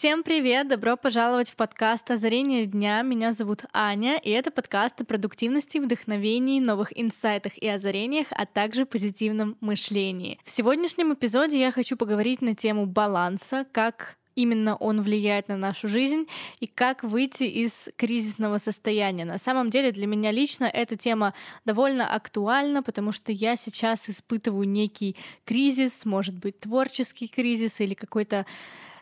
Всем привет! Добро пожаловать в подкаст «Озарение дня». Меня зовут Аня, и это подкаст о продуктивности, вдохновении, новых инсайтах и озарениях, а также позитивном мышлении. В сегодняшнем эпизоде я хочу поговорить на тему баланса, как именно он влияет на нашу жизнь и как выйти из кризисного состояния. На самом деле для меня лично эта тема довольно актуальна, потому что я сейчас испытываю некий кризис, может быть, творческий кризис или какой-то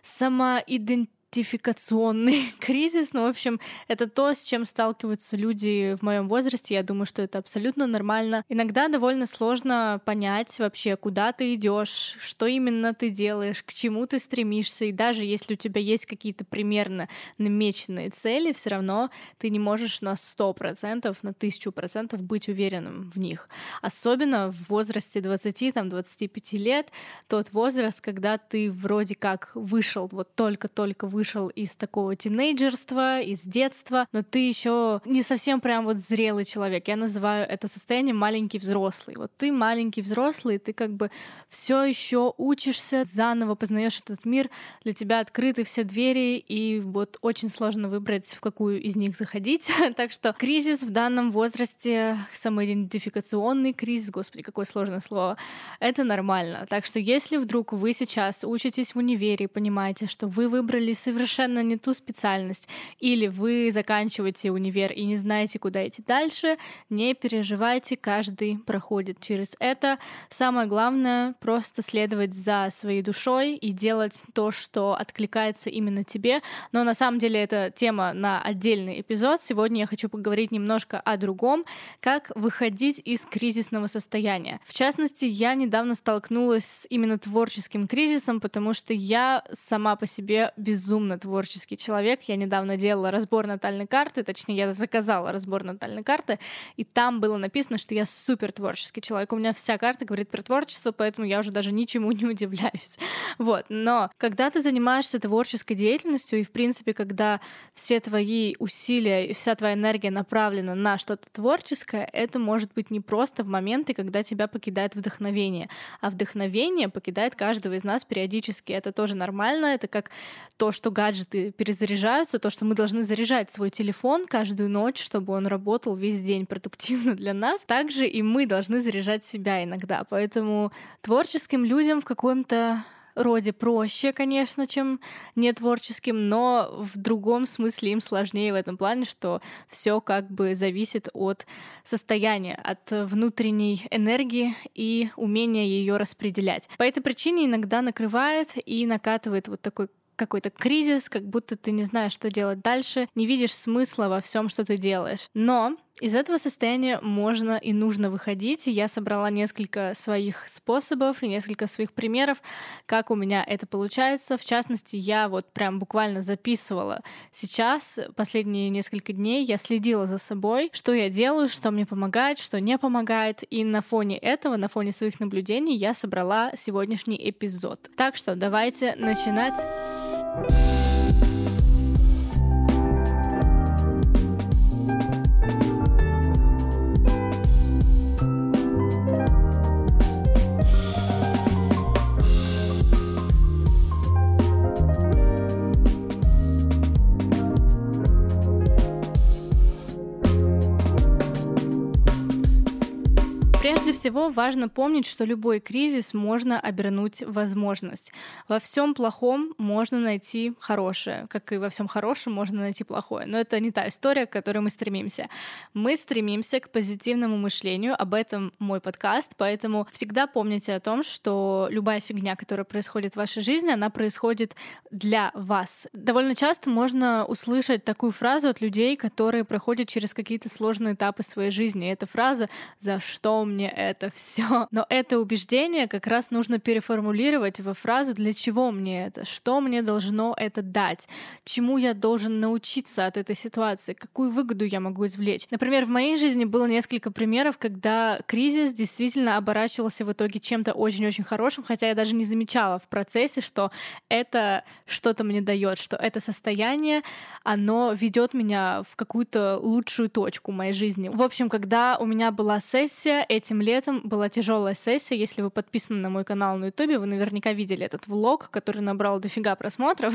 самоидентификационный кризис. Ну, в общем, это то, с чем сталкиваются люди в моем возрасте. Я думаю, что это абсолютно нормально. Иногда довольно сложно понять вообще, куда ты идешь, что именно ты делаешь, к чему ты стремишься. И даже если у тебя есть какие-то примерно намеченные цели, все равно ты не можешь на 100%, на 1000% быть уверенным в них. Особенно в возрасте 20-25 лет, тот возраст, когда ты вроде как вышел, вот только-только вышел из такого тинейджерства, из детства, но ты еще не совсем прям вот зрелый человек. Я называю это состояние маленький взрослый. Вот ты маленький взрослый, ты как бы все еще учишься, заново познаешь этот мир, для тебя открыты все двери, и вот очень сложно выбрать, в какую из них заходить. Так что кризис в данном возрасте, самоидентификационный кризис, господи, какое сложное слово, это нормально. Так что если вдруг вы сейчас учитесь в универе и понимаете, что вы выбрали совершенно не ту специальность, или вы заканчиваете универ и не знаете, куда идти дальше, не переживайте, каждый проходит через это. Самое главное — просто следовать за своей душой и делать то, что откликается именно тебе. Но на самом деле это тема на отдельный эпизод. Сегодня я хочу поговорить немножко о другом, как выходить из кризисного состояния. В частности, я недавно столкнулась с именно творческим кризисом, потому что я сама по себе безумно творческий человек. Я недавно делала разбор натальной карты, точнее, я заказала разбор натальной карты, и там было написано, что я супер творческий человек. У меня вся карта говорит про творчество, поэтому я уже даже ничему не удивляюсь. Вот. Но когда ты занимаешься творческой деятельностью, и, в принципе, когда все твои усилия и вся твоя энергия направлена на что-то творческое, это может быть не просто в моменты, когда тебя покидает вдохновение. А вдохновение покидает каждого из нас периодически. Это тоже нормально, это как то, что гаджеты перезаряжаются, то, что мы должны заряжать свой телефон каждую ночь, чтобы он работал весь день продуктивно для нас. Также и мы должны заряжать себя иногда. Поэтому творческим людям в каком-то роде проще, конечно, чем нетворческим, но в другом смысле им сложнее в этом плане, что все как бы зависит от состояния, от внутренней энергии и умения ее распределять. По этой причине иногда накрывает и накатывает вот такой какой-то кризис, как будто ты не знаешь, что делать дальше, не видишь смысла во всем, что ты делаешь. Но из этого состояния можно и нужно выходить. Я собрала несколько своих способов и несколько своих примеров, как у меня это получается. В частности, я вот прям буквально записывала сейчас, последние несколько дней я следила за собой, что я делаю, что мне помогает, что не помогает. И на фоне этого, на фоне своих наблюдений я собрала сегодняшний эпизод. Так что давайте начинать. Прежде всего, важно помнить, что любой кризис можно обернуть в возможность. Во всем плохом можно найти хорошее, как и во всем хорошем можно найти плохое. Но это не та история, к которой мы стремимся. Мы стремимся к позитивному мышлению, об этом мой подкаст, поэтому всегда помните о том, что любая фигня, которая происходит в вашей жизни, она происходит для вас. Довольно часто можно услышать такую фразу от людей, которые проходят через какие-то сложные этапы своей жизни. Эта фраза «За что мне это все». Но это убеждение как раз нужно переформулировать во фразу «Для чего мне это?», «Что мне должно это дать?», «Чему я должен научиться от этой ситуации?», «Какую выгоду я могу извлечь?». Например, в моей жизни было несколько примеров, когда кризис действительно оборачивался в итоге чем-то очень-очень хорошим, хотя я даже не замечала в процессе, что это что-то мне дает, что это состояние, оно ведет меня в какую-то лучшую точку моей жизни. В общем, когда у меня была сессия этим летом, летом была тяжелая сессия. Если вы подписаны на мой канал на Ютубе, вы наверняка видели этот влог, который набрал дофига просмотров.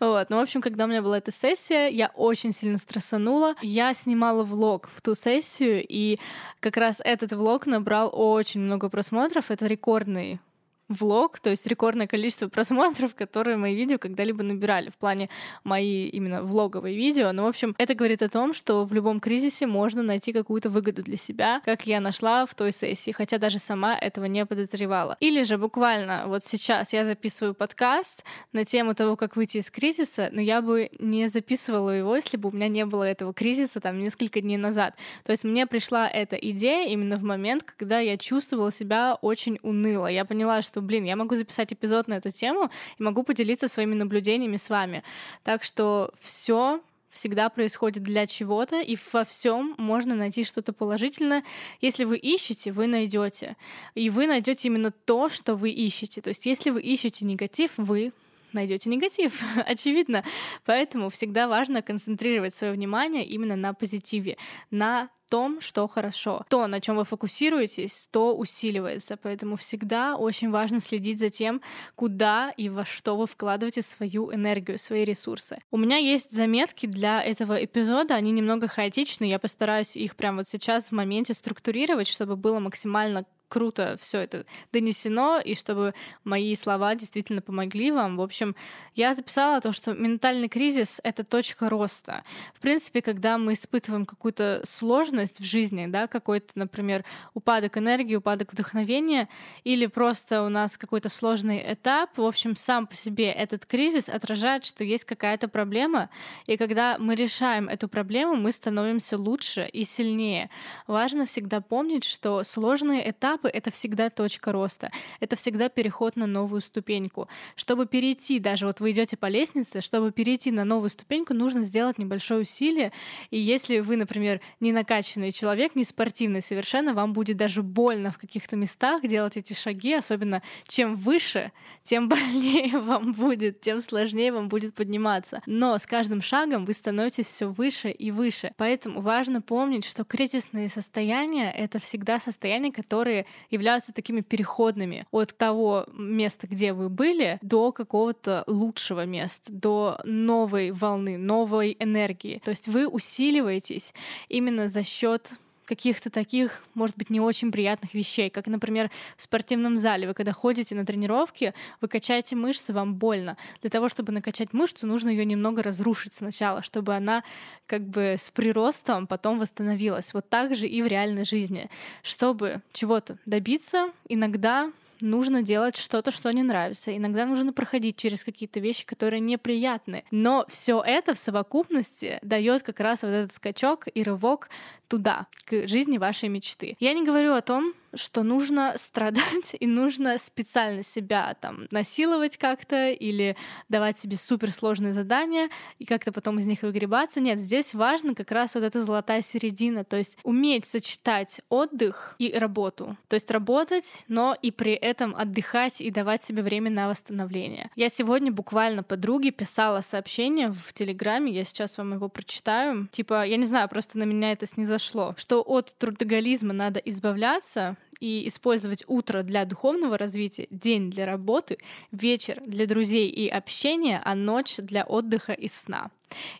Вот. Ну, в общем, когда у меня была эта сессия, я очень сильно стрессанула. Я снимала влог в ту сессию, и как раз этот влог набрал очень много просмотров. Это рекордный влог, то есть рекордное количество просмотров, которые мои видео когда-либо набирали, в плане мои именно влоговые видео. Но, в общем, это говорит о том, что в любом кризисе можно найти какую-то выгоду для себя, как я нашла в той сессии, хотя даже сама этого не подозревала. Или же буквально вот сейчас я записываю подкаст на тему того, как выйти из кризиса, но я бы не записывала его, если бы у меня не было этого кризиса там несколько дней назад. То есть мне пришла эта идея именно в момент, когда я чувствовала себя очень уныло. Я поняла, что я могу записать эпизод на эту тему и могу поделиться своими наблюдениями с вами. Так что все всегда происходит для чего-то, и во всем можно найти что-то положительное. Если вы ищете, вы найдете. И вы найдете именно то, что вы ищете. То есть, если вы ищете негатив, вы найдете негатив, очевидно. Поэтому всегда важно концентрировать свое внимание именно на позитиве, на том, что хорошо. То, на чем вы фокусируетесь, то усиливается. Поэтому всегда очень важно следить за тем, куда и во что вы вкладываете свою энергию, свои ресурсы. У меня есть заметки для этого эпизода, они немного хаотичны, я постараюсь их прямо вот сейчас в моменте структурировать, чтобы было максимально круто все это донесено, и чтобы мои слова действительно помогли вам. В общем, я записала то, что ментальный кризис — это точка роста. В принципе, когда мы испытываем какую-то сложность в жизни, да, какой-то, например, упадок энергии, упадок вдохновения, или просто у нас какой-то сложный этап, в общем, сам по себе этот кризис отражает, что есть какая-то проблема, и когда мы решаем эту проблему, мы становимся лучше и сильнее. Важно всегда помнить, что сложные этапы — это всегда точка роста, это всегда переход на новую ступеньку. Чтобы перейти, даже вот вы идете по лестнице, чтобы перейти на новую ступеньку, нужно сделать небольшое усилие, и если вы, например, не накачанный человек, не спортивный совершенно, вам будет даже больно в каких-то местах делать эти шаги, особенно чем выше, тем больнее вам будет, тем сложнее вам будет подниматься. Но с каждым шагом вы становитесь все выше и выше, поэтому важно помнить, что кризисные состояния — это всегда состояния, которые являются такими переходными от того места, где вы были, до какого-то лучшего места, до новой волны, новой энергии. То есть вы усиливаетесь именно за счет каких-то таких, может быть, не очень приятных вещей, как, например, в спортивном зале. Вы когда ходите на тренировки, вы качаете мышцы, вам больно. Для того, чтобы накачать мышцу, нужно ее немного разрушить сначала, чтобы она как бы с приростом потом восстановилась. Вот так же и в реальной жизни. Чтобы чего-то добиться, иногда нужно делать что-то, что не нравится. Иногда нужно проходить через какие-то вещи, которые неприятны. Но все это в совокупности дает как раз вот этот скачок и рывок туда, к жизни вашей мечты. Я не говорю о том, что нужно страдать и нужно специально себя там насиловать как-то или давать себе суперсложные задания и как-то потом из них выгребаться. Нет, здесь важно как раз вот эта золотая середина, то есть уметь сочетать отдых и работу. То есть работать, но и при этом отдыхать и давать себе время на восстановление. Я сегодня буквально подруге писала сообщение в Телеграме, я сейчас вам его прочитаю. Типа, я не знаю, просто на меня это снизошло, что от трудоголизма надо избавляться и использовать утро для духовного развития, день для работы, вечер для друзей и общения, а ночь для отдыха и сна.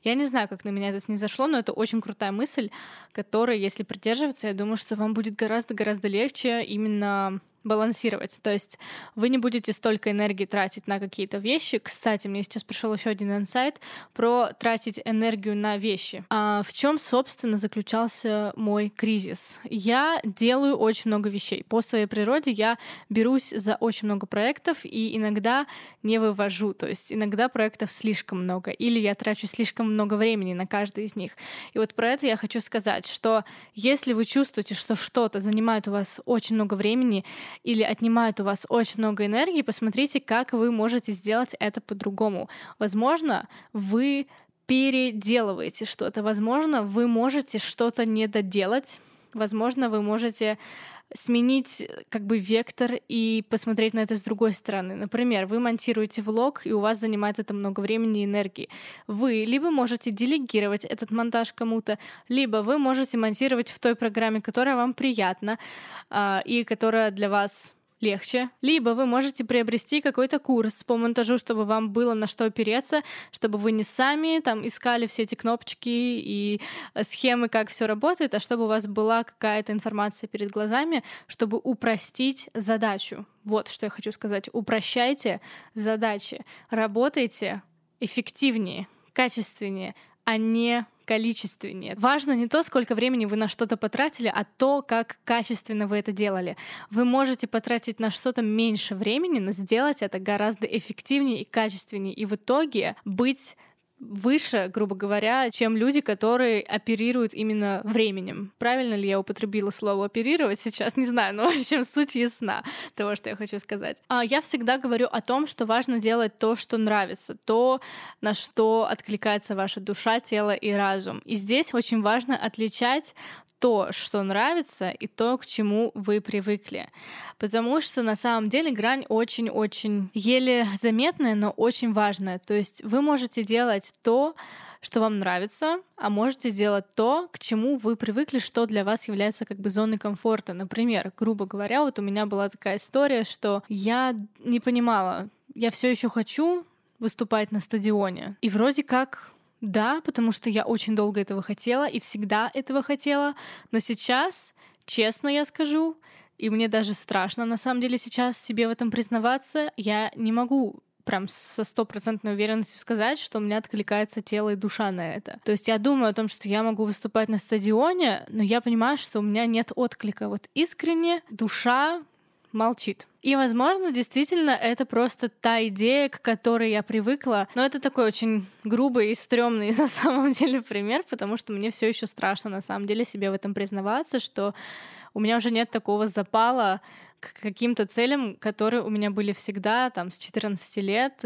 Я не знаю, как на меня это снизошло, но это очень крутая мысль, которой, если придерживаться, я думаю, что вам будет гораздо-гораздо легче именно балансировать. То есть вы не будете столько энергии тратить на какие-то вещи. Кстати, мне сейчас пришел еще один инсайт про тратить энергию на вещи. А в чем, собственно, заключался мой кризис? Я делаю очень много вещей. По своей природе я берусь за очень много проектов и иногда не вывожу. То есть иногда проектов слишком много. Или я трачу слишком много времени на каждый из них. И вот про это я хочу сказать, что если вы чувствуете, что что-то занимает у вас очень много времени или отнимает у вас очень много энергии, посмотрите, как вы можете сделать это по-другому. Возможно, вы переделываете что-то, возможно, вы можете что-то недоделать, возможно, вы можете сменить как бы вектор и посмотреть на это с другой стороны. Например, вы монтируете влог, и у вас занимает это много времени и энергии. Вы либо можете делегировать этот монтаж кому-то, либо вы можете монтировать в той программе, которая вам приятна и которая для вас легче. Либо вы можете приобрести какой-то курс по монтажу, чтобы вам было на что опереться, чтобы вы не сами там искали все эти кнопочки и схемы, как все работает, а чтобы у вас была какая-то информация перед глазами, чтобы упростить задачу. Вот что я хочу сказать. Упрощайте задачи. Работайте эффективнее, качественнее, а не количественнее. Важно не то, сколько времени вы на что-то потратили, а то, как качественно вы это делали. Вы можете потратить на что-то меньше времени, но сделать это гораздо эффективнее и качественнее, и в итоге быть выше, грубо говоря, чем люди, которые оперируют именно временем. Правильно ли я употребила слово «оперировать» сейчас? Не знаю, но, в общем, суть ясна того, что я хочу сказать. Я всегда говорю о том, что важно делать то, что нравится, то, на что откликается ваша душа, тело и разум. И здесь очень важно отличать то, что нравится, и то, к чему вы привыкли. Потому что на самом деле грань очень-очень еле заметная, но очень важная. То есть вы можете делать то, что вам нравится, а можете делать то, к чему вы привыкли, что для вас является как бы зоной комфорта. Например, грубо говоря, вот у меня была такая история, что я не понимала, я все еще хочу выступать на стадионе. И вроде как да, потому что я очень долго этого хотела и всегда этого хотела, но сейчас, честно я скажу, и мне даже страшно на самом деле сейчас себе в этом признаваться, я не могу прям со 100% уверенностью сказать, что у меня откликается тело и душа на это. То есть я думаю о том, что я могу выступать на стадионе, но я понимаю, что у меня нет отклика. Вот искренне душа молчит. И, возможно, действительно, это просто та идея, к которой я привыкла. Но это такой очень грубый и стрёмный на самом деле пример, потому что мне все еще страшно на самом деле себе в этом признаваться, что у меня уже нет такого запала к каким-то целям, которые у меня были всегда, там, с 14 лет.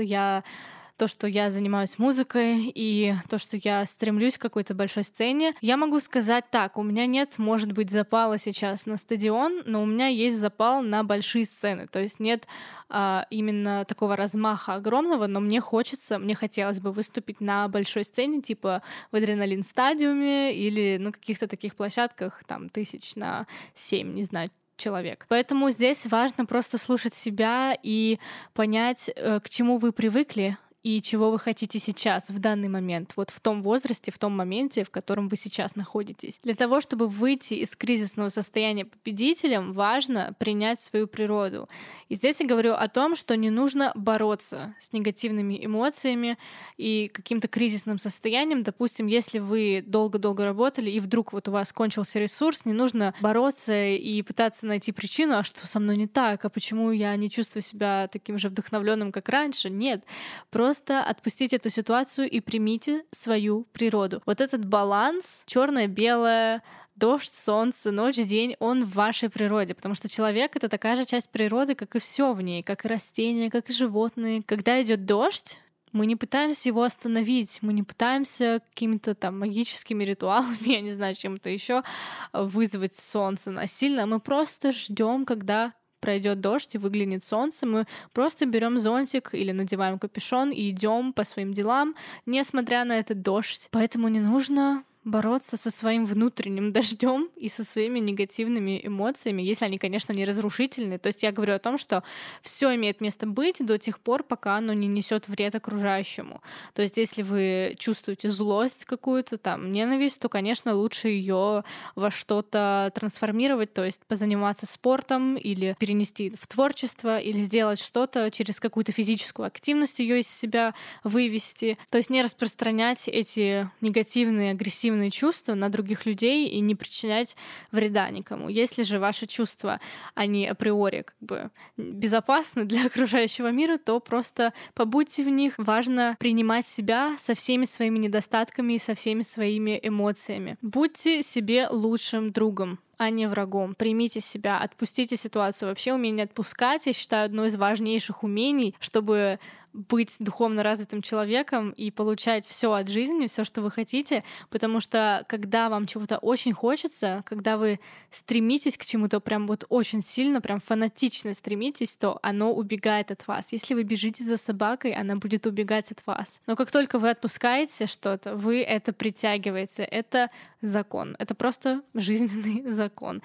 То, что я занимаюсь музыкой и то, что я стремлюсь к какой-то большой сцене. Я могу сказать так, у меня нет, может быть, запала сейчас на стадион, но у меня есть запал на большие сцены, то есть нет именно такого размаха огромного, но мне хотелось бы выступить на большой сцене, типа в Адреналин-стадиуме или на каких-то таких площадках, там, 7 тысяч, не знаю, человек. Поэтому здесь важно просто слушать себя и понять, к чему вы привыкли, и чего вы хотите сейчас, в данный момент, вот в том возрасте, в том моменте, в котором вы сейчас находитесь. Для того, чтобы выйти из кризисного состояния победителем, важно принять свою природу. И здесь я говорю о том, что не нужно бороться с негативными эмоциями и каким-то кризисным состоянием. Допустим, если вы долго-долго работали, и вдруг вот у вас кончился ресурс, не нужно бороться и пытаться найти причину, а что со мной не так, а почему я не чувствую себя таким же вдохновленным, как раньше. Нет, просто отпустите эту ситуацию и примите свою природу. Вот этот баланс, черное-белое, дождь, солнце, ночь, день, он в вашей природе, потому что человек — это такая же часть природы, как и все в ней, как и растения, как и животные. Когда идет дождь, мы не пытаемся его остановить, мы не пытаемся какими-то там магическими ритуалами, я не знаю, чем-то еще вызвать солнце насильно, мы просто ждем, когда пройдет дождь и выглянет солнце, мы просто берем зонтик или надеваем капюшон и идем по своим делам, несмотря на этот дождь. Поэтому не нужно бороться со своим внутренним дождем и со своими негативными эмоциями, если они, конечно, не разрушительны. То есть я говорю о том, что все имеет место быть до тех пор, пока оно не несет вред окружающему. То есть если вы чувствуете злость какую-то, там, ненависть, то, конечно, лучше ее во что-то трансформировать, то есть позаниматься спортом или перенести в творчество, или сделать что-то через какую-то физическую активность, ее из себя вывести. То есть не распространять эти негативные, агрессивные чувства на других людей и не причинять вреда никому. Если же ваши чувства, они априори как бы безопасны для окружающего мира, то просто побудьте в них. Важно принимать себя со всеми своими недостатками и со всеми своими эмоциями. Будьте себе лучшим другом, а не врагом. Примите себя, отпустите ситуацию. Вообще умение отпускать, я считаю, одно из важнейших умений, чтобы быть духовно развитым человеком и получать все от жизни, все, что вы хотите, потому что когда вам чего-то очень хочется, когда вы стремитесь к чему-то прям вот очень сильно, прям фанатично стремитесь, то оно убегает от вас. Если вы бежите за собакой, она будет убегать от вас. Но как только вы отпускаете что-то, вы это притягиваете. Это закон. Это просто жизненный закон.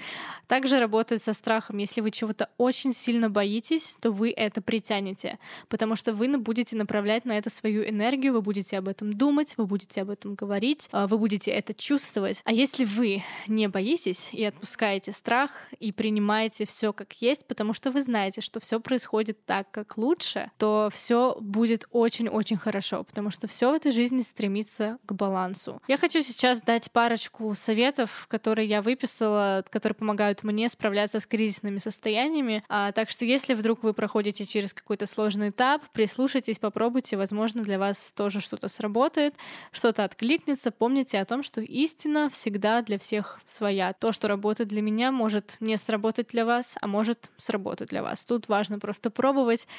Также работает со страхом. Если вы чего-то очень сильно боитесь, то вы это притянете, потому что вы будете направлять на это свою энергию, вы будете об этом думать, вы будете об этом говорить, вы будете это чувствовать. А если вы не боитесь и отпускаете страх и принимаете все как есть, потому что вы знаете, что все происходит так, как лучше, то все будет очень-очень хорошо, потому что все в этой жизни стремится к балансу. Я хочу сейчас дать парочку советов, которые я выписала, которые помогают мне справляться с кризисными состояниями. Так что если вдруг вы проходите через какой-то сложный этап, прислушайтесь, попробуйте, возможно, для вас тоже что-то сработает, что-то откликнется. Помните о том, что истина всегда для всех своя. То, что работает для меня, может не сработать для вас, а может сработать для вас. Тут важно просто пробовать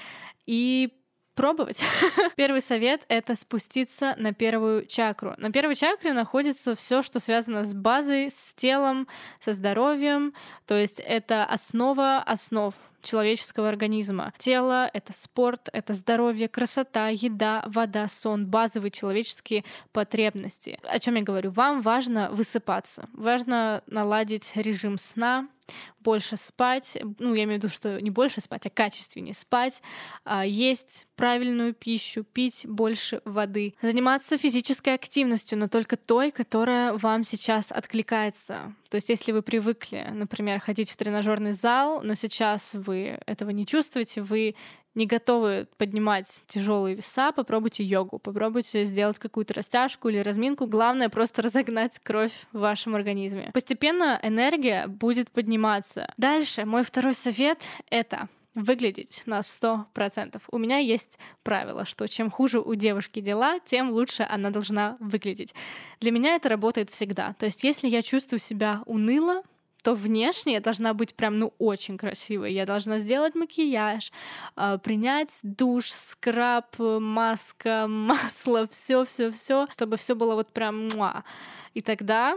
и пробовать. Первый совет — это спуститься на первую чакру. На первой чакре находится все, что связано с базой, с телом, со здоровьем. То есть это основа основ человеческого организма. Тело — это спорт, это здоровье, красота, еда, вода, сон, базовые человеческие потребности. О чем я говорю? Вам важно высыпаться, важно наладить режим сна, больше спать, я имею в виду, что не больше спать, а качественнее спать, есть правильную пищу, пить больше воды, заниматься физической активностью, но только той, которая вам сейчас откликается. То есть если вы привыкли, например, ходить в тренажерный зал, но сейчас вы этого не чувствуете, вы не готовы поднимать тяжелые веса, попробуйте йогу, попробуйте сделать какую-то растяжку или разминку. Главное — просто разогнать кровь в вашем организме. Постепенно энергия будет подниматься. Дальше мой второй совет — это выглядеть на 100%. У меня есть правило, что чем хуже у девушки дела, тем лучше она должна выглядеть. Для меня это работает всегда. То есть если я чувствую себя уныло, то внешне я должна быть прям, очень красивой. Я должна сделать макияж, принять душ, скраб, маска, масло, все, чтобы все было вот прям муа. И тогда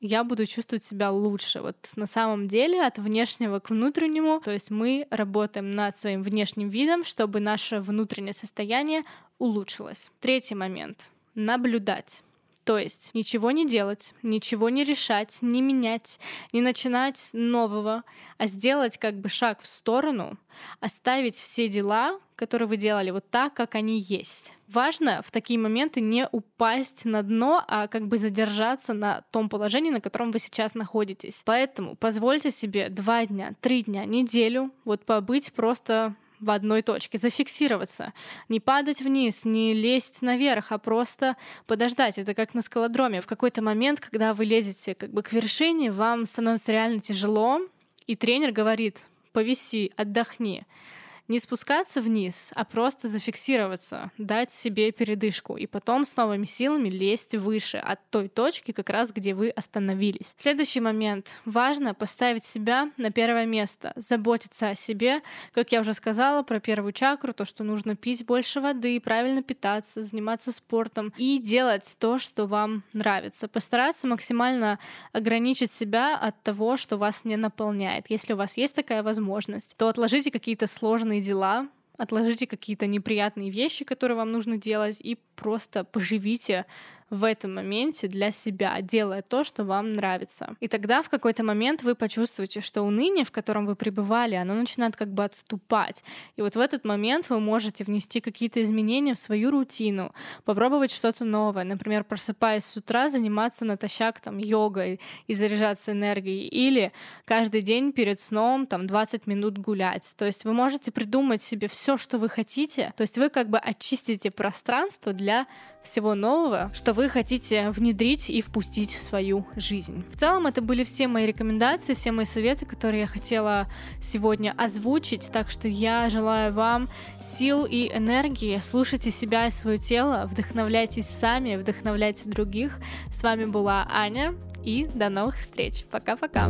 я буду чувствовать себя лучше. Вот на самом деле от внешнего к внутреннему. То есть мы работаем над своим внешним видом, чтобы наше внутреннее состояние улучшилось. Третий момент — наблюдать. То есть ничего не делать, ничего не решать, не менять, не начинать нового, а сделать как бы шаг в сторону, оставить все дела, которые вы делали, вот так, как они есть. Важно в такие моменты не упасть на дно, а как бы задержаться на том положении, на котором вы сейчас находитесь. Поэтому позвольте себе 2 дня, 3 дня, неделю вот побыть просто в одной точке, зафиксироваться, не падать вниз, не лезть наверх, а просто подождать. Это как на скалодроме. В какой-то момент, когда вы лезете как бы к вершине, вам становится реально тяжело, и тренер говорит: повиси, отдохни. Не спускаться вниз, а просто зафиксироваться, дать себе передышку и потом с новыми силами лезть выше от той точки, как раз где вы остановились. Следующий момент. Важно поставить себя на первое место, заботиться о себе. Как я уже сказала про первую чакру, то, что нужно пить больше воды, правильно питаться, заниматься спортом и делать то, что вам нравится. Постараться максимально ограничить себя от того, что вас не наполняет. Если у вас есть такая возможность, то отложите какие-то сложные дела, отложите какие-то неприятные вещи, которые вам нужно делать, и просто поживите в этом моменте для себя, делая то, что вам нравится. И тогда в какой-то момент вы почувствуете, что уныние, в котором вы пребывали, оно начинает как бы отступать. И вот в этот момент вы можете внести какие-то изменения в свою рутину, попробовать что-то новое. Например, просыпаясь с утра, заниматься натощак йогой и заряжаться энергией. Или каждый день перед сном 20 минут гулять. То есть вы можете придумать себе все, что вы хотите. То есть вы как бы очистите пространство для всего нового, что вы хотите внедрить и впустить в свою жизнь. В целом, это были все мои рекомендации, все мои советы, которые я хотела сегодня озвучить, так что я желаю вам сил и энергии. Слушайте себя и свое тело, вдохновляйтесь сами, вдохновляйте других. С вами была Аня, и до новых встреч. Пока-пока!